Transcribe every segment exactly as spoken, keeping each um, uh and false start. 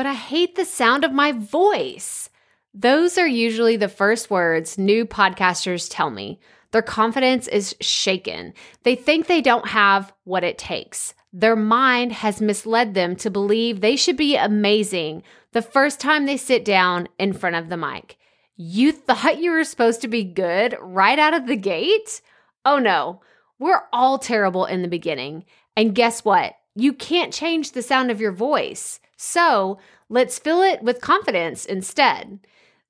but I hate the sound of my voice. Those are usually the first words new podcasters tell me. Their confidence is shaken. They think they don't have what it takes. Their mind has misled them to believe they should be amazing the first time they sit down in front of the mic. You thought you were supposed to be good right out of the gate? Oh no, we're all terrible in the beginning. And guess what? You can't change the sound of your voice. So let's fill it with confidence instead.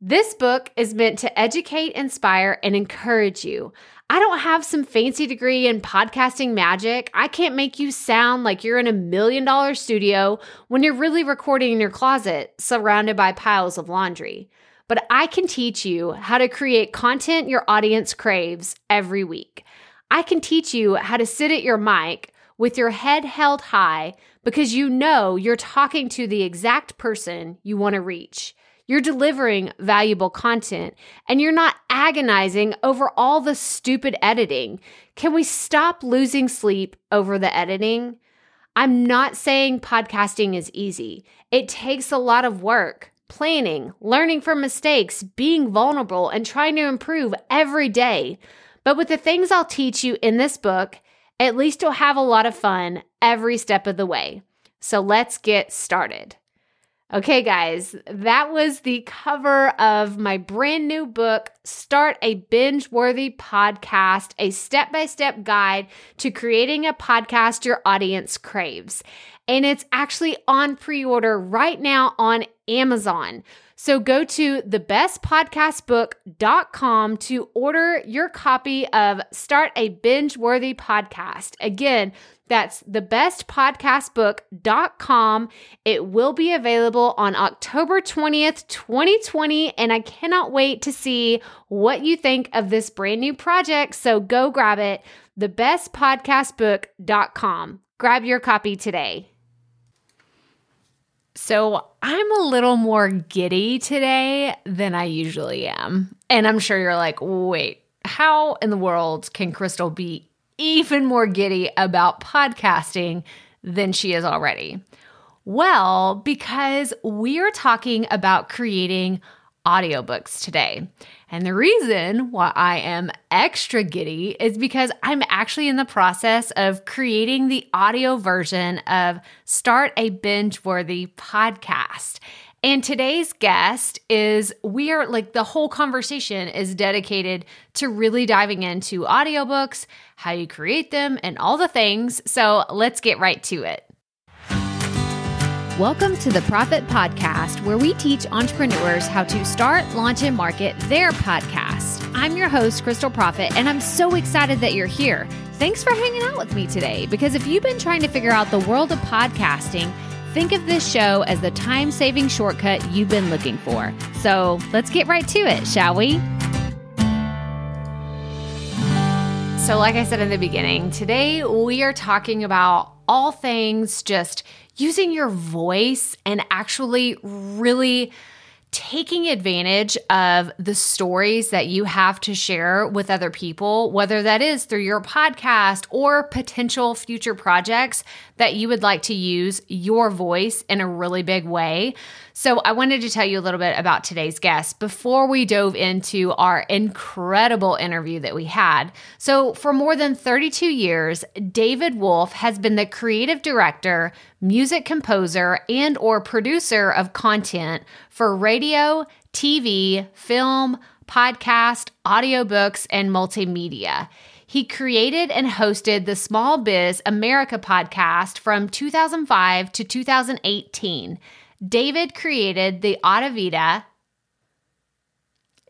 This book is meant to educate, inspire, and encourage you. I don't have some fancy degree in podcasting magic. I can't make you sound like you're in a million dollar studio when you're really recording in your closet surrounded by piles of laundry. But I can teach you how to create content your audience craves every week. I can teach you how to sit at your mic with your head held high because you know you're talking to the exact person you want to reach. You're delivering valuable content, and you're not agonizing over all the stupid editing. Can we stop losing sleep over the editing? I'm not saying podcasting is easy. It takes a lot of work, planning, learning from mistakes, being vulnerable, and trying to improve every day. But with the things I'll teach you in this book, at least you'll have a lot of fun every step of the way. So let's get started. Okay, guys, that was the cover of my brand new book, Start a Binge-Worthy Podcast, a step-by-step guide to creating a podcast your audience craves. And it's actually on pre-order right now on Amazon. So go to the best podcast book dot com to order your copy of Start a Binge-Worthy Podcast. Again, that's the best podcast book dot com. It will be available on October twentieth, twenty twenty, and I cannot wait to see what you think of this brand new project. So go grab it, the best podcast book dot com. Grab your copy today. So I'm a little more giddy today than I usually am. And I'm sure you're like, wait, how in the world can Crystal be even more giddy about podcasting than she is already? Well, because we are talking about creating audiobooks today. And the reason why I am extra giddy is because I'm actually in the process of creating the audio version of Start a Binge-Worthy Podcast. And today's guest is, we are like, the whole conversation is dedicated to really diving into audiobooks, how you create them, and all the things. So let's get right to it. Welcome to the Profit Podcast, where we teach entrepreneurs how to start, launch, and market their podcast. I'm your host, Crystal Profit, and I'm so excited that you're here. Thanks for hanging out with me today, because if you've been trying to figure out the world of podcasting, think of this show as the time-saving shortcut you've been looking for. So let's get right to it, shall we? So like I said in the beginning, today we are talking about all things just using your voice and actually really taking advantage of the stories that you have to share with other people, whether that is through your podcast or potential future projects that you would like to use your voice in a really big way. So I wanted to tell you a little bit about today's guest before we dove into our incredible interview that we had. So for more than thirty-two years, David Wolf has been the creative director, music composer, and or producer of content for radio, T V, film, podcast, audiobooks, and multimedia. He created and hosted the Small Biz America podcast from two thousand five to two thousand eighteen. David created the Audivita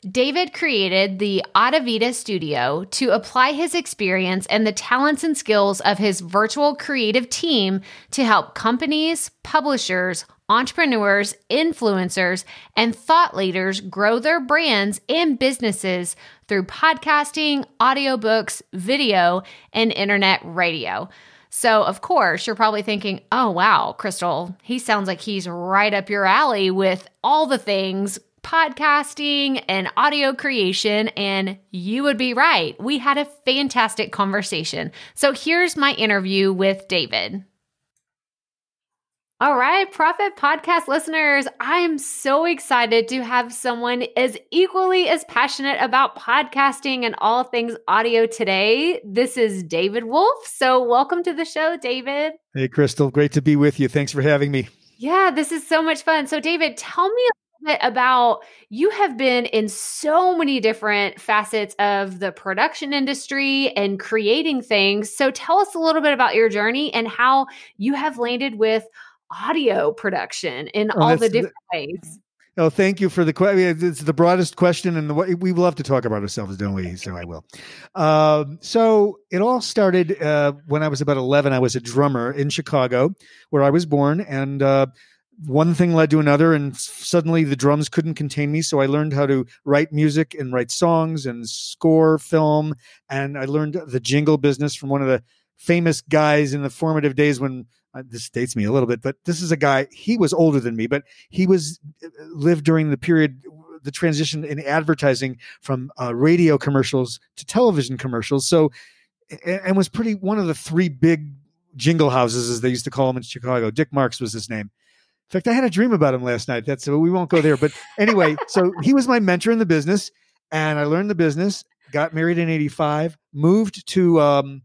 David created the Audivita Studio to apply his experience and the talents and skills of his virtual creative team to help companies, publishers, entrepreneurs, influencers, and thought leaders grow their brands and businesses through podcasting, audiobooks, video, and internet radio. So, of course, you're probably thinking, oh, wow, Crystal, he sounds like he's right up your alley with all the things podcasting and audio creation, and you would be right. We had a fantastic conversation. So here's my interview with David. All right, Profit Podcast listeners, I am so excited to have someone as equally as passionate about podcasting and all things audio today. This is David Wolf. So welcome to the show, David. Hey, Crystal. Great to be with you. Thanks for having me. Yeah, this is so much fun. So David, tell me a little bit about, you have been in so many different facets of the production industry and creating things. So tell us a little bit about your journey and how you have landed with audio production in oh, all the different the, ways. Oh, thank you for the question. It's the broadest question, and the, we love to talk about ourselves, don't we? So I will. Um, so it all started uh, when I was about eleven. I was a drummer in Chicago, where I was born, and uh, one thing led to another, and suddenly the drums couldn't contain me. So I learned how to write music and write songs and score film, and I learned the jingle business from one of the famous guys in the formative days when uh, this dates me a little bit, but this is a guy, he was older than me, but he was lived during the period, the transition in advertising from uh, radio commercials to television commercials. So, and, and was pretty, one of the three big jingle houses, as they used to call them in Chicago. Dick Marks was his name. In fact, I had a dream about him last night. That's, we won't go there, but anyway, so he was my mentor in the business, and I learned the business, got married in eighty-five, moved to, um,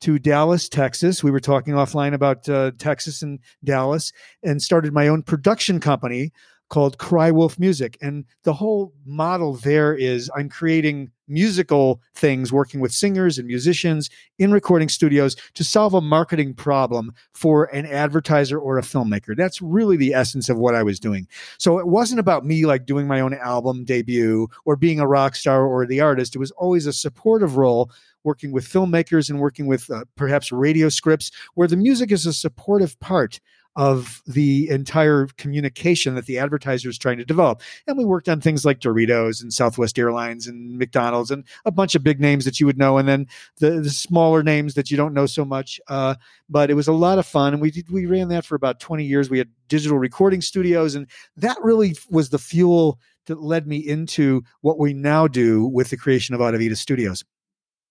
to Dallas, Texas. We were talking offline about uh, Texas and Dallas, and started my own production company called Crywolf Music. And the whole model there is I'm creating musical things, working with singers and musicians in recording studios to solve a marketing problem for an advertiser or a filmmaker. That's really the essence of what I was doing. So it wasn't about me like doing my own album debut or being a rock star or the artist. It was always a supportive role, working with filmmakers and working with uh, perhaps radio scripts, where the music is a supportive part of the entire communication that the advertiser is trying to develop. And we worked on things like Doritos and Southwest Airlines and McDonald's and a bunch of big names that you would know, and then the, the smaller names that you don't know so much. Uh, but it was a lot of fun. And we did, we ran that for about twenty years. We had digital recording studios, and that really was the fuel that led me into what we now do with the creation of Audivita Studios.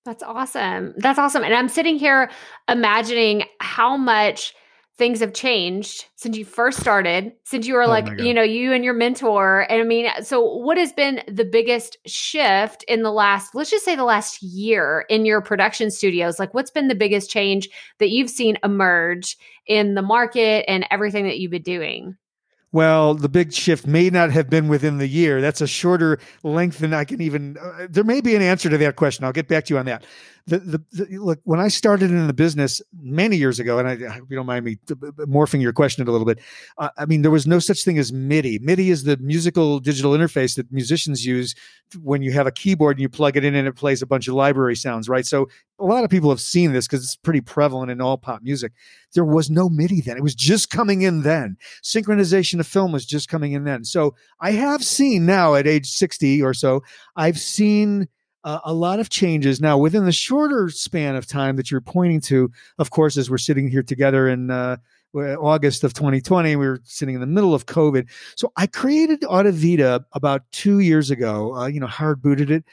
That's awesome. That's awesome. And I'm sitting here imagining how much things have changed since you first started, since you were oh like, you know, you and your mentor. And I mean, so what has been the biggest shift in the last, let's just say the last year in your production studios? Like, what's been the biggest change that you've seen emerge in the market and everything that you've been doing? Well, the big shift may not have been within the year. That's a shorter length than I can even, uh, there may be an answer to that question. I'll get back to you on that. The, the, the, look, when I started in the business many years ago, and I, I hope you don't mind me morphing your question a little bit. Uh, I mean, there was no such thing as MIDI. MIDI is the musical digital interface that musicians use when you have a keyboard and you plug it in and it plays a bunch of library sounds, right? So a lot of people have seen this because it's pretty prevalent in all pop music. There was no MIDI then. It was just coming in then. Synchronization of film was just coming in then. So I have seen now at age sixty or so, I've seen uh, a lot of changes. Now, within the shorter span of time that you're pointing to, of course, as we're sitting here together in uh, August of twenty twenty, we were sitting in the middle of COVID. So I created Audivita about two years ago, uh, you know, hard booted it,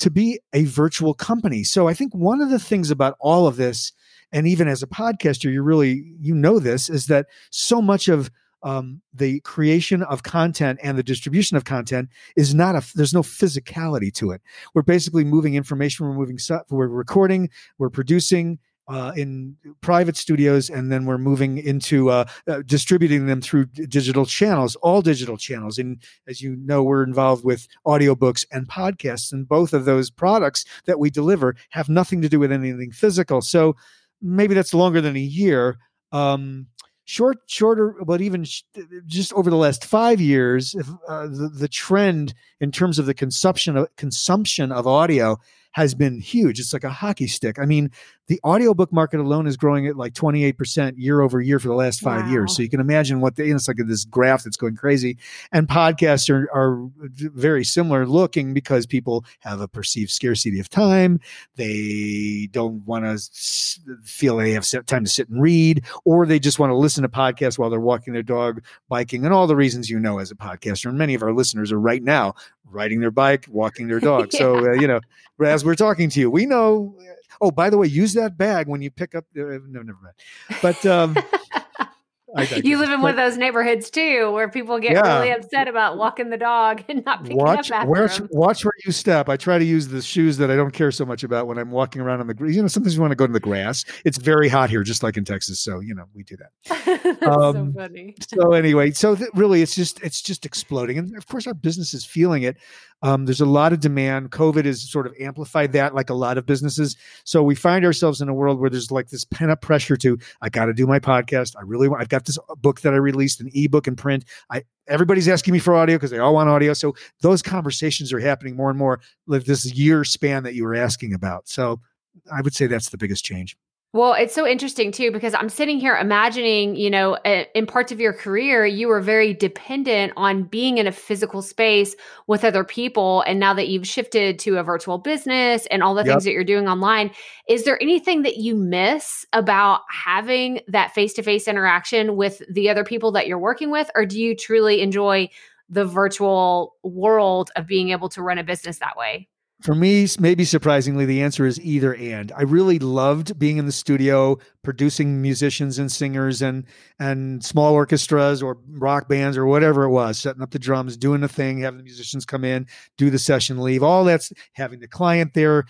to be a virtual company. So I think one of the things about all of this, and even as a podcaster, you really, you know this, is that so much of um, the creation of content and the distribution of content is not a, there's no physicality to it. We're basically moving information, we're moving stuff, we're recording, we're producing uh, in private studios, and then we're moving into uh, uh, distributing them through d- digital channels, all digital channels. And as you know, we're involved with audiobooks and podcasts, and both of those products that we deliver have nothing to do with anything physical. So maybe that's longer than a year. Um, short, shorter, but even sh- just over the last five years, if, uh, the, the trend in terms of the consumption of consumption of audio has been huge. It's like a hockey stick. I mean, the audiobook market alone is growing at like twenty-eight percent year over year for the last five wow. years. So you can imagine what the, you know, it's like this graph that's going crazy. And podcasts are, are very similar looking because people have a perceived scarcity of time. They don't want to feel they have time to sit and read, or they just want to listen to podcasts while they're walking their dog, biking, and all the reasons you know as a podcaster. And many of our listeners are right now riding their bike, walking their dog. yeah. So, uh, you know, as we're talking to you, we know, oh, by the way, use that bag when you pick up. Uh, no, never mind. But um, I you live in but, one of those neighborhoods too, where people get yeah. really upset about walking the dog and not picking watch, up after watch, them. Watch where you step. I try to use the shoes that I don't care so much about when I'm walking around on the, you know, sometimes you want to go to the grass. It's very hot here, just like in Texas. So, you know, we do that. That's um, so funny. So anyway, so th- really it's just, it's just exploding. And of course our business is feeling it. Um, there's a lot of demand. COVID has sort of amplified that, like a lot of businesses. So we find ourselves in a world where there's like this pent up pressure to, I got to do my podcast. I really want, I've got this book that I released, an ebook in print. I, everybody's asking me for audio because they all want audio. So those conversations are happening more and more, like this year span that you were asking about. So I would say that's the biggest change. Well, it's so interesting too, because I'm sitting here imagining, you know, in parts of your career, you were very dependent on being in a physical space with other people. And now that you've shifted to a virtual business and all the yep. things that you're doing online, is there anything that you miss about having that face-to-face interaction with the other people that you're working with? Or do you truly enjoy the virtual world of being able to run a business that way? For me, maybe surprisingly, the answer is either and. I really loved being in the studio, producing musicians and singers and and small orchestras or rock bands or whatever it was, setting up the drums, doing the thing, having the musicians come in, do the session, leave, all that's having the client there.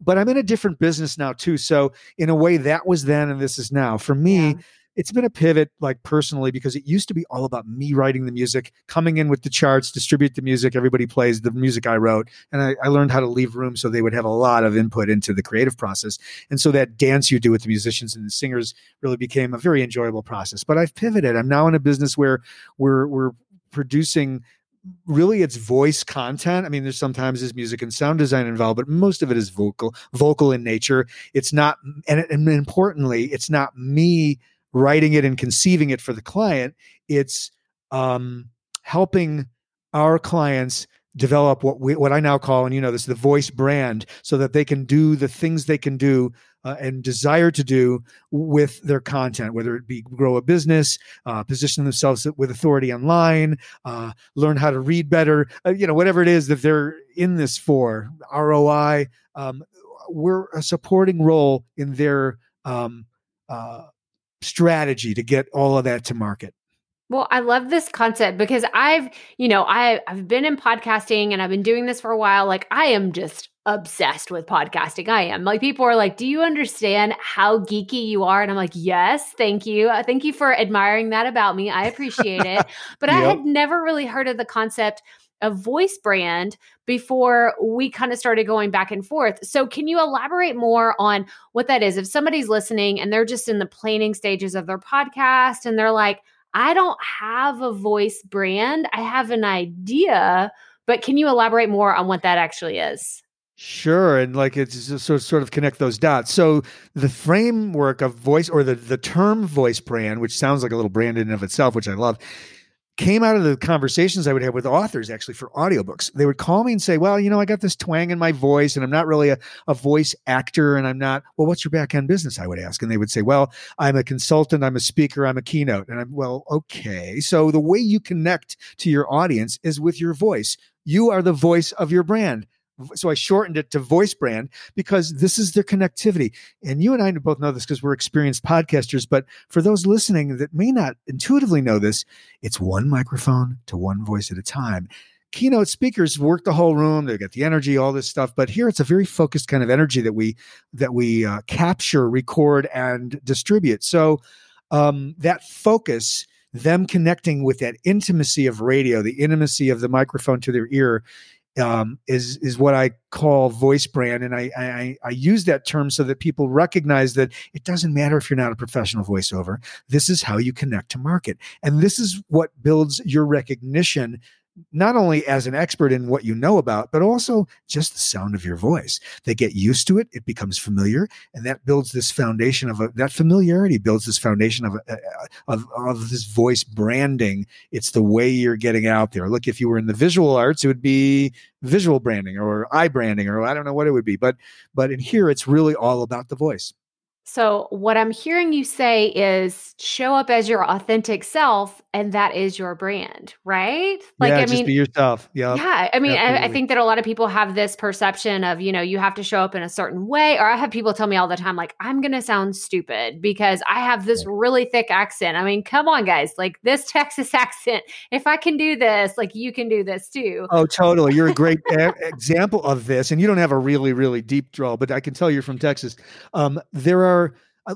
But I'm in a different business now too. So in a way that was then and this is now. For me, yeah. It's been a pivot, like personally, because it used to be all about me writing the music, coming in with the charts, distribute the music. Everybody plays the music I wrote. And I, I learned how to leave room so they would have a lot of input into the creative process. And so that dance you do with the musicians and the singers really became a very enjoyable process. But I've pivoted. I'm now in a business where we're, we're producing really it's voice content. I mean, there's sometimes there's music and sound design involved, but most of it is vocal, vocal in nature. It's not, and, and importantly, it's not me writing it and conceiving it for the client. It's um, helping our clients develop what we, what I now call, and you know this, the voice brand, so that they can do the things they can do uh, and desire to do with their content, whether it be grow a business, uh, position themselves with authority online, uh, learn how to read better, uh, you know, whatever it is that they're in this for, R O I. Um, we're a supporting role in their um, uh, strategy to get all of that to market. Well, I love this concept because I've, you know, I, I've been in podcasting and I've been doing this for a while. Like I am just obsessed with podcasting. I am like, people are like, do you understand how geeky you are? And I'm like, yes, thank you. Thank you for admiring that about me. I appreciate it. But yep. I had never really heard of the concept of voice brand before we kind of started going back and forth. So can you elaborate more on what that is? If somebody's listening and they're just in the planning stages of their podcast and they're like, I don't have a voice brand. I have an idea, but can you elaborate more on what that actually is? Sure. And like, it's just sort of, sort of connect those dots. So the framework of voice, or the, the term voice brand, which sounds like a little brand in and of itself, which I love, came out of the conversations I would have with authors actually for audiobooks. They would call me and say, well, you know, I got this twang in my voice and I'm not really a, a voice actor and I'm not, well, what's your back end business? I would ask. And they would say, well, I'm a consultant, I'm a speaker, I'm a keynote. And I'm, well, okay. So the way you connect to your audience is with your voice. You are the voice of your brand. So I shortened it to voice brand because this is their connectivity. And you and I both know this because we're experienced podcasters. But for those listening that may not intuitively know this, it's one microphone to one voice at a time. Keynote speakers work the whole room. They've got the energy, all this stuff. But here it's a very focused kind of energy that we that we uh, capture, record, and distribute. So um, that focus, them connecting with that intimacy of radio, the intimacy of the microphone to their ear, Um, is is what I call voice brand. And I, I I use that term so that people recognize that it doesn't matter if you're not a professional voiceover. This is how you connect to market. And this is what builds your recognition, not only as an expert in what you know about, but also just the sound of your voice. They get used to it. It becomes familiar. And that builds this foundation of a, that familiarity builds this foundation of, a, of, of this voice branding. It's the way you're getting out there. Look, if you were in the visual arts, it would be visual branding or eye branding, or I don't know what it would be, but, but in here, it's really all about the voice. So what I'm hearing you say is show up as your authentic self, and that is your brand, right? Like, yeah, I just mean, be yourself. Yeah. Yeah. I mean, I, I think that a lot of people have this perception of, you know, you have to show up in a certain way, or I have people tell me all the time, like, I'm going to sound stupid because I have this really thick accent. I mean, come on guys, like this Texas accent, if I can do this, like you can do this too. Oh, totally. You're a great a- example of this. And you don't have a really, really deep draw, but I can tell you're from Texas. Um, there are,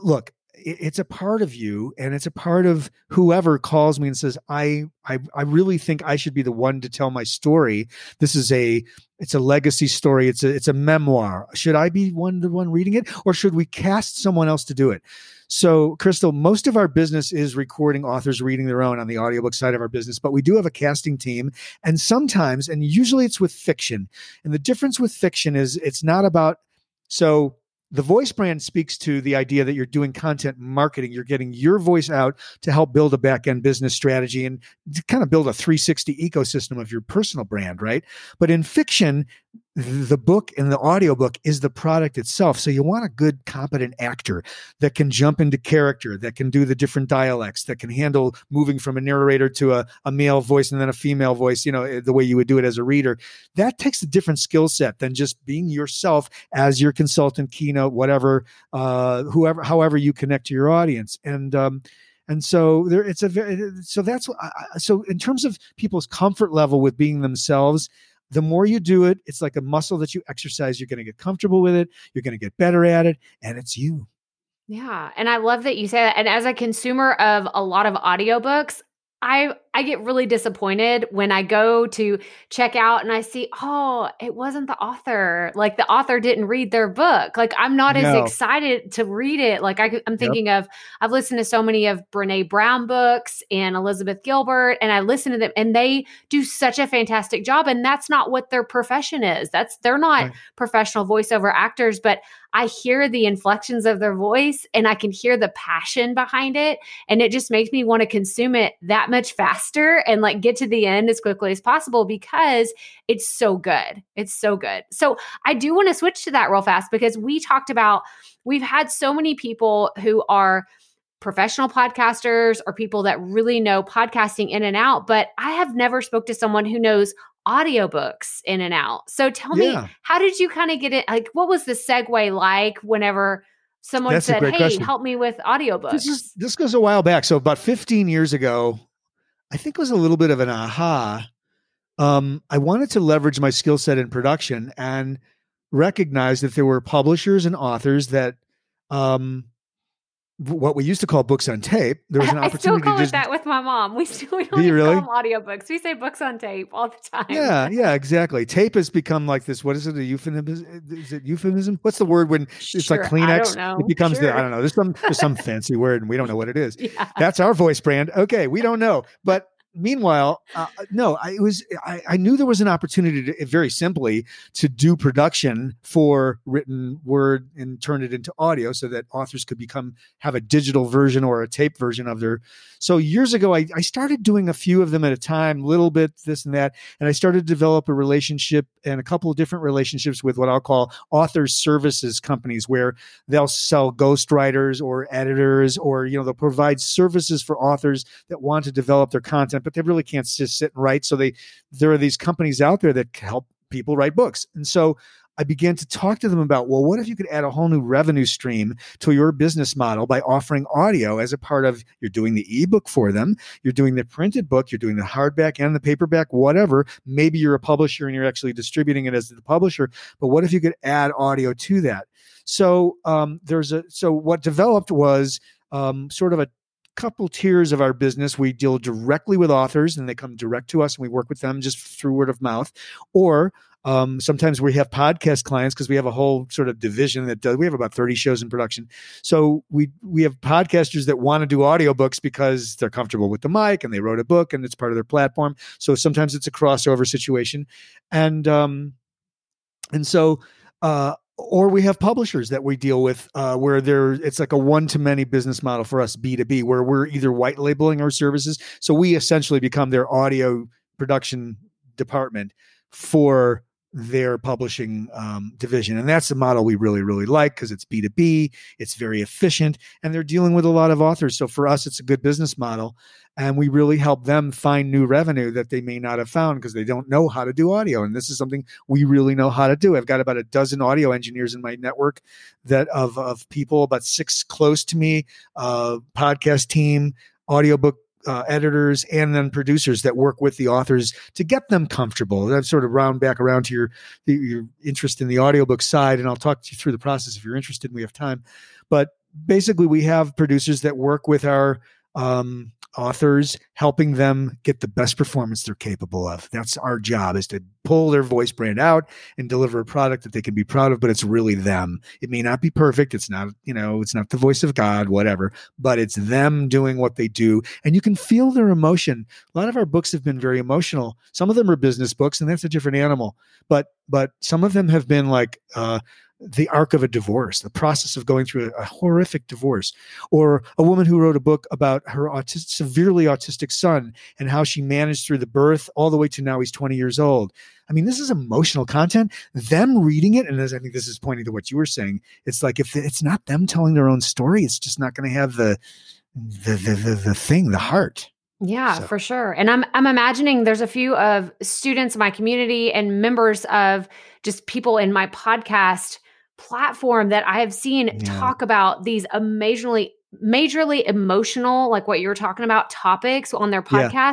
Look, it's a part of you, and it's a part of whoever calls me and says, I, I, I really think I should be the one to tell my story. This is a, it's a legacy story. It's a, it's a memoir. Should I be one, the one reading it, or should we cast someone else to do it? So, Crystal, most of our business is recording authors reading their own on the audiobook side of our business, but we do have a casting team, and sometimes, and usually it's with fiction. And the difference with fiction is it's not about, so the voice brand speaks to the idea that you're doing content marketing. You're getting your voice out to help build a back-end business strategy and to kind of build a three sixty ecosystem of your personal brand, right? But in fiction, the book and the audiobook is the product itself. So you want a good, competent actor that can jump into character, that can do the different dialects, that can handle moving from a narrator to a, a male voice and then a female voice, you know, the way you would do it as a reader. That takes a different skill set than just being yourself as your consultant, keynote, whatever, uh, whoever, however you connect to your audience. And, um, And so there, it's a, very, so that's, what I, so in terms of people's comfort level with being themselves, the more you do it, it's like a muscle that you exercise. You're going to get comfortable with it. You're going to get better at it. And it's you. Yeah. And I love that you say that. And as a consumer of a lot of audiobooks, I I get really disappointed when I go to check out and I see, oh, it wasn't the author. Like the author didn't read their book. Like I'm not no. as excited to read it. Like I, I'm thinking yep. of, I've listened to so many of Brene Brown books and Elizabeth Gilbert, and I listen to them and they do such a fantastic job. And that's not what their profession is. That's, they're not right. professional voiceover actors, but I hear the inflections of their voice and I can hear the passion behind it. And it just makes me want to consume it that much faster and like get to the end as quickly as possible because it's so good. It's so good. So I do want to switch to that real fast because we talked about, we've had so many people who are professional podcasters or people that really know podcasting in and out, but I have never spoke to someone who knows audiobooks in and out. So tell yeah. me, how did you kind of get it? Like, what was the segue like whenever someone That's said, hey, question. help me with audiobooks? This, is, this goes a while back. So about fifteen years ago, I think it was a little bit of an aha. Um, I wanted to leverage my skill set in production and recognize that there were publishers and authors that, um, what we used to call books on tape. There was an opportunity. I still call to it that with my mom. We still we don't do really? call them audiobooks. We say books on tape all the time. Yeah, yeah, exactly. Tape has become like this. What is it? A euphemism? Is it euphemism? What's the word when it's sure, like Kleenex? I don't know. It becomes sure. the, I don't know. There's some there's some fancy word and we don't know what it is. Yeah. That's our voice brand. Okay, we don't know. But meanwhile, uh, no, I it was I, I knew there was an opportunity to very simply to do production for written word and turn it into audio so that authors could become have a digital version or a tape version of their. So years ago, I, I started doing a few of them at a time, little bit this and that, and I started to develop a relationship and a couple of different relationships with what I'll call author services companies, where they'll sell ghostwriters or editors, or you know they'll provide services for authors that want to develop their content, but they really can't just sit and write. So they, there are these companies out there that help people write books. And so I began to talk to them about, well, what if you could add a whole new revenue stream to your business model by offering audio as a part of, you're doing the ebook for them, you're doing the printed book, you're doing the hardback and the paperback, whatever. Maybe you're a publisher and you're actually distributing it as the publisher, but what if you could add audio to that? So um, there's a, so what developed was um, sort of a couple tiers of our business. We deal directly with authors and they come direct to us and we work with them just through word of mouth. Or um, sometimes we have podcast clients because we have a whole sort of division that does, we have about thirty shows in production. So we, we have podcasters that want to do audiobooks because they're comfortable with the mic and they wrote a book and it's part of their platform. So sometimes it's a crossover situation. And, um, and so, uh, or we have publishers that we deal with uh, where they're, it's like a one-to-many business model for us, B to B, where we're either white labeling our services. So we essentially become their audio production department for their publishing um, division. And that's the model we really, really like because it's B two B, it's very efficient, and they're dealing with a lot of authors. So for us, it's a good business model, and we really help them find new revenue that they may not have found because they don't know how to do audio. And this is something we really know how to do. I've got about a dozen audio engineers in my network that of, of people, about six close to me, uh, podcast team, audiobook Uh, editors, and then producers that work with the authors to get them comfortable. That sort of round back around to your, your interest in the audiobook side. And I'll talk to you through the process if you're interested and we have time. But basically we have producers that work with our um, authors, helping them get the best performance they're capable of. That's our job, is to pull their voice brand out and deliver a product that they can be proud of, but it's really them. It may not be perfect. It's not, you know, it's not the voice of God, whatever, but it's them doing what they do. And you can feel their emotion. A lot of our books have been very emotional. Some of them are business books, and that's a different animal, but, but some of them have been like, uh, the arc of a divorce, the process of going through a, a horrific divorce, or a woman who wrote a book about her autistic, severely autistic son and how she managed through the birth all the way to now he's twenty years old. I mean, this is emotional content. Them reading it, and as I think this is pointing to what you were saying, it's like if it's not them telling their own story, it's just not going to have the the, the the the thing, the heart. Yeah, so. For sure. And I'm I'm imagining there's a few of students in my community and members of just people in my podcast platform that I have seen yeah. talk about these amazingly, majorly emotional, like what you were talking about, topics on their podcast. Yeah.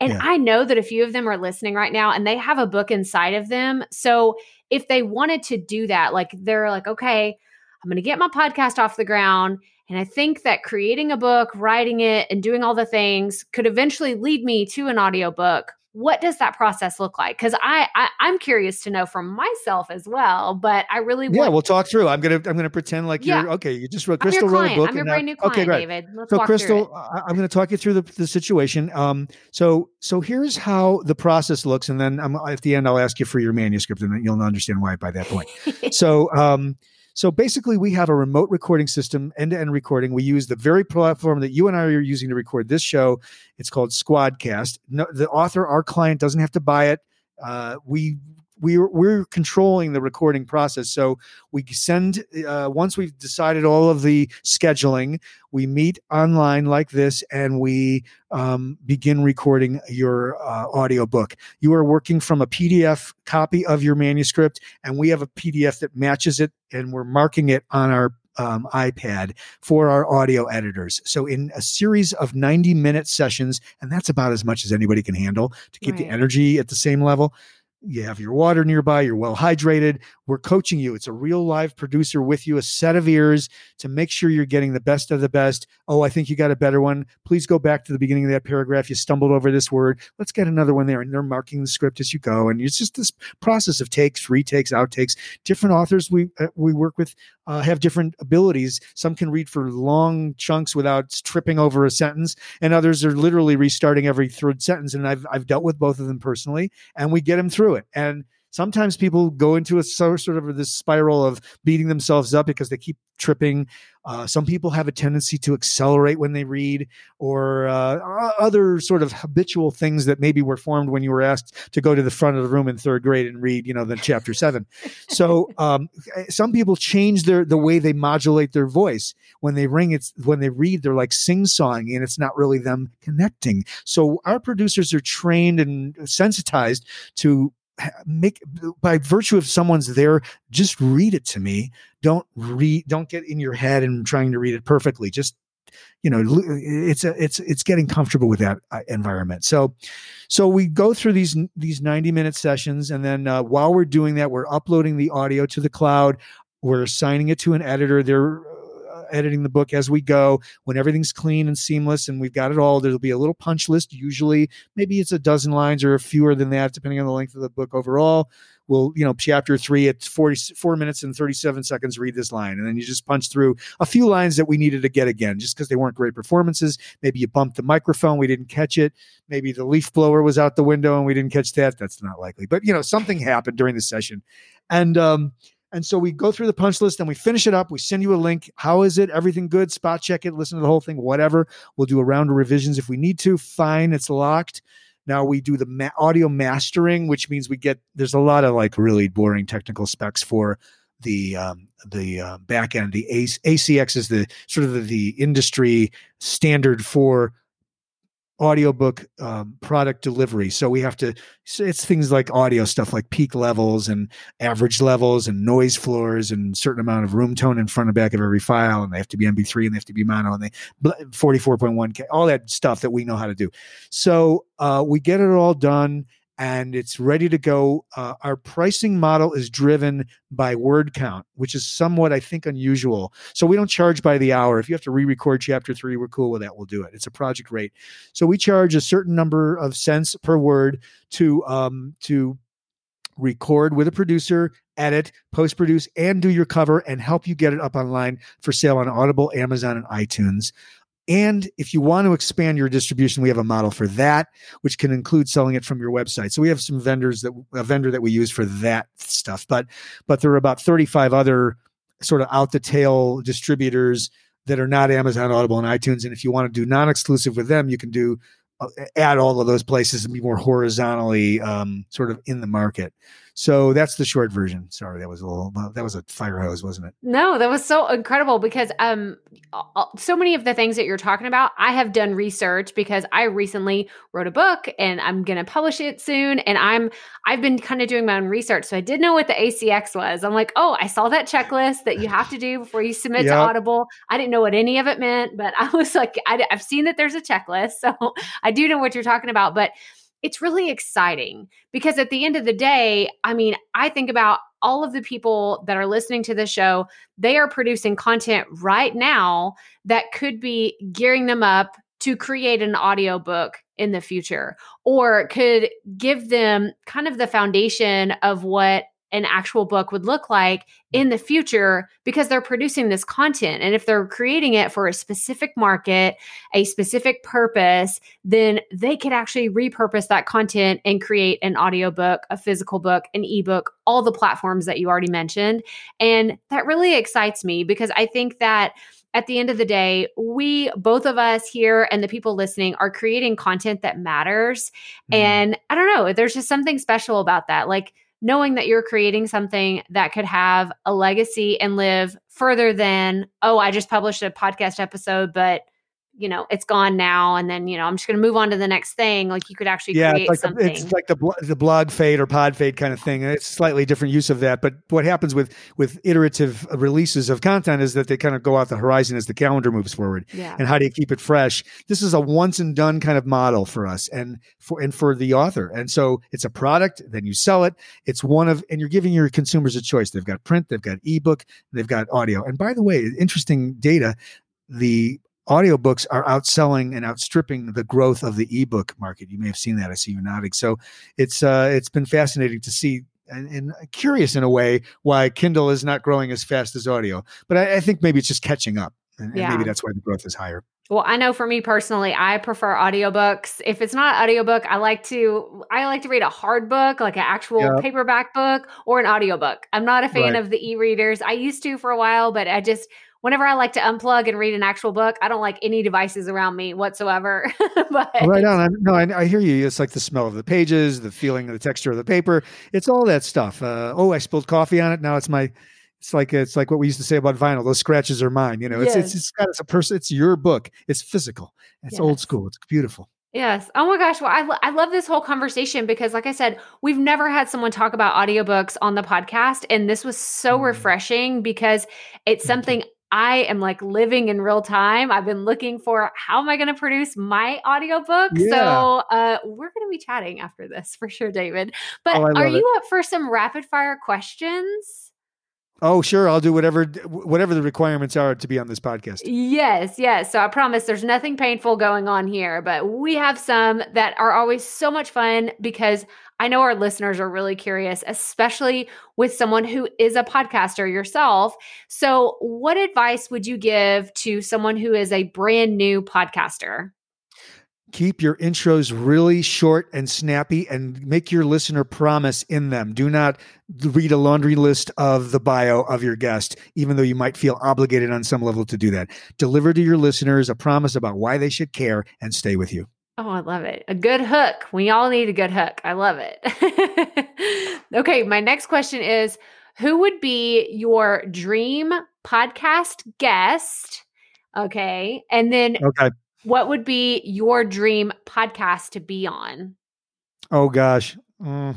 And yeah. I know that a few of them are listening right now and they have a book inside of them. So if they wanted to do that, like they're like, okay, I'm going to get my podcast off the ground. And I think that creating a book, writing it, and doing all the things could eventually lead me to an audiobook. What does that process look like? Because I, I I'm curious to know from myself as well, but I really want yeah. We'll talk through. I'm gonna I'm gonna pretend like yeah. you're okay. You just wrote Crystal wrote a book. I'm your brand now, new client, okay, right. David. Let's so Crystal, I'm gonna talk you through the, the situation. Um, so so here's how the process looks, and then I'm, at the end I'll ask you for your manuscript, and you'll understand why by that point. so um. So basically, we have a remote recording system, end-to-end recording. We use the very platform that you and I are using to record this show. It's called Squadcast. No, the author, our client, doesn't have to buy it. Uh, we we we're controlling the recording process. So we send uh, once we've decided all of the scheduling, we meet online like this, and we um, begin recording your uh, audio book. You are working from a P D F copy of your manuscript, and we have a P D F that matches it, and we're marking it on our um, iPad for our audio editors. So in a series of ninety-minute sessions, and that's about as much as anybody can handle to keep right. the energy at the same level. You have your water nearby, you're well hydrated. We're coaching you. It's a real live producer with you, a set of ears to make sure you're getting the best of the best. Oh, I think you got a better one. Please go back to the beginning of that paragraph. You stumbled over this word. Let's get another one there. And they're marking the script as you go. And it's just this process of takes, retakes, outtakes. Different authors we uh, we work with uh, have different abilities. Some can read for long chunks without tripping over a sentence, and others are literally restarting every third sentence. And I've I've dealt with both of them personally, and we get them through it. And sometimes people go into a sort of this spiral of beating themselves up because they keep tripping. Uh, some people have a tendency to accelerate when they read, or uh, other sort of habitual things that maybe were formed when you were asked to go to the front of the room in third grade and read, you know, the chapter seven. So um, some people change their the way they modulate their voice when they ring. It's when they read, they're like sing-songing, and it's not really them connecting. So our producers are trained and sensitized to make, by virtue of someone's there, just read it to me. Don't read, don't get in your head and trying to read it perfectly. Just, you know, it's a, it's, it's getting comfortable with that uh, environment. So, so we go through these, these ninety minute sessions. And then uh, while we're doing that, we're uploading the audio to the cloud. We're assigning it to an editor. They're editing the book as we go. When everything's clean and seamless and we've got it all, there'll be a little punch list. Usually maybe it's a dozen lines or fewer than that, depending on the length of the book overall. We'll, you know, chapter three at forty-four minutes and thirty-seven seconds, read this line. And then you just punch through a few lines that we needed to get again, just because they weren't great performances. Maybe you bumped the microphone. We didn't catch it. Maybe the leaf blower was out the window and we didn't catch that. That's not likely, but you know, something happened during the session. And, um, And so we go through the punch list and we finish it up. We send you a link. How is it? Everything good? Spot check it. Listen to the whole thing, whatever. We'll do a round of revisions if we need to. Fine. It's locked. Now we do the ma- audio mastering, which means we get, there's a lot of like really boring technical specs for the um, the uh, back end. The A C X is the sort of the industry standard for audiobook um, product delivery. So we have to, it's things like audio stuff like peak levels and average levels and noise floors and certain amount of room tone in front and back of every file. And they have to be M P three and they have to be mono and they forty-four point one K, all that stuff that we know how to do. So uh, we get it all done and it's ready to go. Uh, our pricing model is driven by word count, which is somewhat, I think, unusual. So we don't charge by the hour. If you have to re-record chapter three, we're cool with that. We'll do it. It's a project rate. So we charge a certain number of cents per word to um, to record with a producer, edit, post-produce, and do your cover and help you get it up online for sale on Audible, Amazon, and iTunes. And if you want to expand your distribution, we have a model for that, which can include selling it from your website. So we have some vendors that a vendor that we use for that stuff. But but there are about thirty-five other sort of out the tail distributors that are not Amazon, Audible, and iTunes. And if you want to do non-exclusive with them, you can do uh, add all of those places and be more horizontally um, sort of in the market. So that's the short version. Sorry, that was a little, that was a fire hose, wasn't it? No, that was so incredible because um, so many of the things that you're talking about, I have done research because I recently wrote a book and I'm going to publish it soon. And I'm, I've been kind of doing my own research. So I did know what the A C X was. I'm like, oh, I saw that checklist that you have to do before you submit yep. to Audible. I didn't know what any of it meant, but I was like, I, I've seen that there's a checklist. So I do know what you're talking about, but it's really exciting because at the end of the day, I mean, I think about all of the people that are listening to this show, they are producing content right now that could be gearing them up to create an audiobook in the future, or could give them kind of the foundation of what an actual book would look like in the future because they're producing this content. And if they're creating it for a specific market, a specific purpose, then they could actually repurpose that content and create an audiobook, a physical book, an ebook, all the platforms that you already mentioned. And that really excites me because I think that at the end of the day, we, both of us here and the people listening, are creating content that matters. Mm-hmm. And I don't know, there's just something special about that. Like, knowing that you're creating something that could have a legacy and live further than, oh, I just published a podcast episode, but you know, it's gone now. And then, you know, I'm just going to move on to the next thing. Like you could actually yeah, create it's like something. The, it's like the bl- the blog fade or pod fade kind of thing. It's slightly different use of that. But what happens with, with iterative releases of content is that they kind of go out the horizon as the calendar moves forward. Yeah. And how do you keep it fresh? This is a once and done kind of model for us and for, and for the author. And so it's a product, then you sell it. It's one of, and you're giving your consumers a choice. They've got print, they've got ebook, they've got audio. And by the way, interesting data, the audiobooks are outselling and outstripping the growth of the ebook market. You may have seen that. I see you nodding. So it's uh, it's been fascinating to see and, and curious in a way why Kindle is not growing as fast as audio. But I, I think maybe it's just catching up. And, yeah. and maybe that's why the growth is higher. Well, I know for me personally, I prefer audiobooks. If it's not an audiobook, I like to I like to read a hard book, like an actual yeah. paperback book or an audiobook. I'm not a fan right. of the e-readers. I used to for a while, but I just... Whenever I like to unplug and read an actual book, I don't like any devices around me whatsoever. but Right on. I'm, no, I, I hear you. It's like the smell of the pages, the feeling of the texture of the paper. It's all that stuff. Uh, oh, I spilled coffee on it. Now it's my... It's like it's like what we used to say about vinyl. Those scratches are mine. You know, it's yes. it's it's, got, it's a person. It's your book. It's physical. It's yes. old school. It's beautiful. Yes. Oh my gosh. Well, I, lo- I love this whole conversation because like I said, we've never had someone talk about audiobooks on the podcast. And this was so mm-hmm. refreshing because it's Thank something you. I am like living in real time. I've been looking for how am I going to produce my audiobook? Yeah. So uh, we're going to be chatting after this for sure, David. But oh, are you it. up for some rapid fire questions? Oh, sure. I'll do whatever whatever the requirements are to be on this podcast. Yes, yes. So I promise there's nothing painful going on here, but we have some that are always so much fun because I know our listeners are really curious, especially with someone who is a podcaster yourself. So what advice would you give to someone who is a brand new podcaster? Keep your intros really short and snappy and make your listener promise in them. Do not read a laundry list of the bio of your guest, even though you might feel obligated on some level to do that. Deliver to your listeners a promise about why they should care and stay with you. Oh, I love it. A good hook. We all need a good hook. I love it. Okay. My next question is, who would be your dream podcast guest? Okay. And then okay. What would be your dream podcast to be on? Oh gosh. Mm.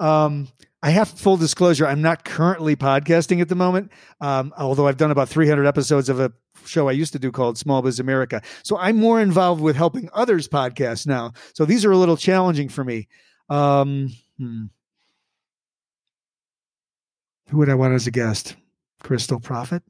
Um, I have full disclosure. I'm not currently podcasting at the moment. Um, although I've done about three hundred episodes of a show I used to do called Small Biz America. So I'm more involved with helping others podcast now. So these are a little challenging for me. Um, hmm. Who would I want as a guest? Crystal Profit.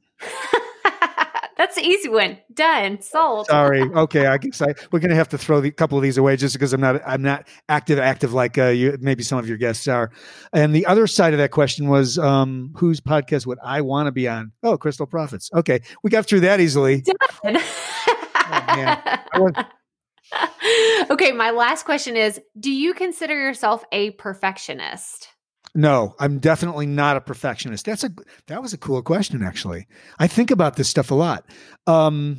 That's an easy one. Done. Sold. Sorry. Okay. I guess I, we're going to have to throw a couple of these away just because I'm not, I'm not active, active like uh, you, maybe some of your guests are. And the other side of that question was, um, whose podcast would I want to be on? Oh, Crystal Profits. Okay. We got through that easily. Done. Oh, man. I want- okay. My last question is, do you consider yourself a perfectionist? No, I'm definitely not a perfectionist. That's a, that was a cool question, actually. I think about this stuff a lot. Um,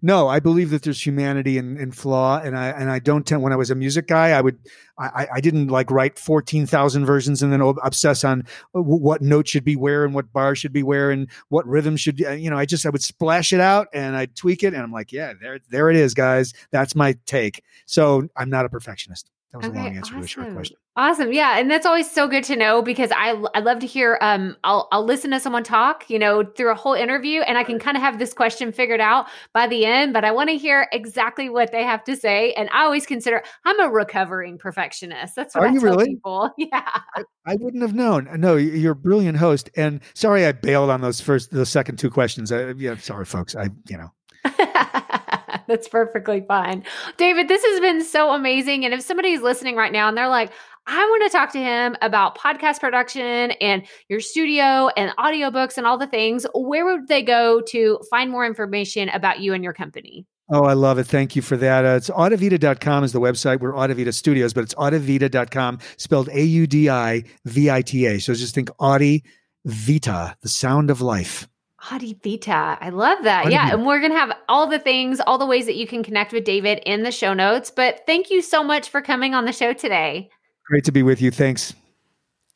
no, I believe that there's humanity and, and flaw. And I, and I don't tend, when I was a music guy, I would, I, I didn't like write fourteen thousand versions and then obsess on what note should be where and what bar should be where and what rhythm should, you know, I just, I would splash it out and I'd tweak it. And I'm like, yeah, there, there it is, guys. That's my take. So I'm not a perfectionist. That was okay, a long answer awesome. to a short question. Awesome. Yeah. And that's always so good to know because I, I love to hear, um, I'll, I'll listen to someone talk, you know, through a whole interview and I can kind of have this question figured out by the end, but I want to hear exactly what they have to say. And I always consider I'm a recovering perfectionist. That's what Are I you tell really? people. Yeah. I, I wouldn't have known. No, you're a brilliant host. And sorry, I bailed on those first, the second two questions. I, yeah. Sorry, folks. I, you know. That's perfectly fine. David, this has been so amazing. And if somebody's listening right now and they're like, I want to talk to him about podcast production and your studio and audiobooks and all the things, where would they go to find more information about you and your company? Oh, I love it. Thank you for that. Uh, it's audivita dot com is the website. We're Audivita Studios, but it's audivita dot com spelled A U D I V I T A. So just think Audivita, the sound of life. Audivita. I love that. Audivita. Yeah. And we're going to have all the things, all the ways that you can connect with David in the show notes. But thank you so much for coming on the show today. Great to be with you. Thanks.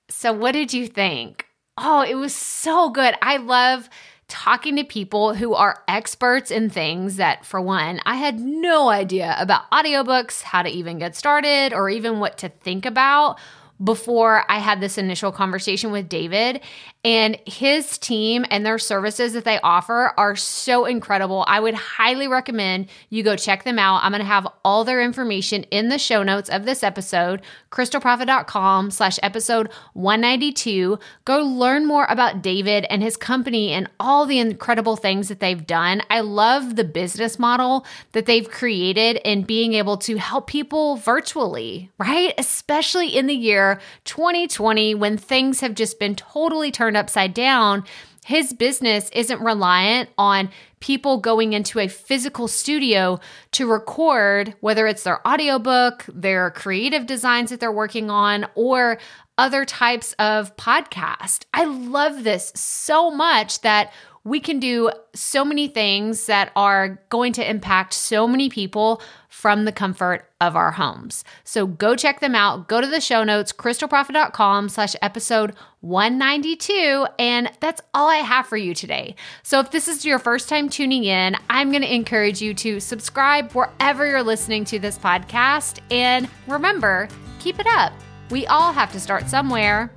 So what did you think? Oh, it was so good. I love talking to people who are experts in things that, for one, I had no idea about audiobooks, how to even get started, or even what to think about before I had this initial conversation with David. And his team and their services that they offer are so incredible. I would highly recommend you go check them out. I'm going to have all their information in the show notes of this episode, crystalprofit.com slash episode 192. Go learn more about David and his company and all the incredible things that they've done. I love the business model that they've created and being able to help people virtually, right? Especially in the year twenty twenty, when things have just been totally turned upside down. His business isn't reliant on people going into a physical studio to record, whether it's their audiobook, their creative designs that they're working on, or other types of podcast. I love this so much that we can do so many things that are going to impact so many people from the comfort of our homes. So go check them out. Go to the show notes, crystalprofit.com slash episode 192. And that's all I have for you today. So if this is your first time tuning in, I'm going to encourage you to subscribe wherever you're listening to this podcast. And remember, keep it up. We all have to start somewhere.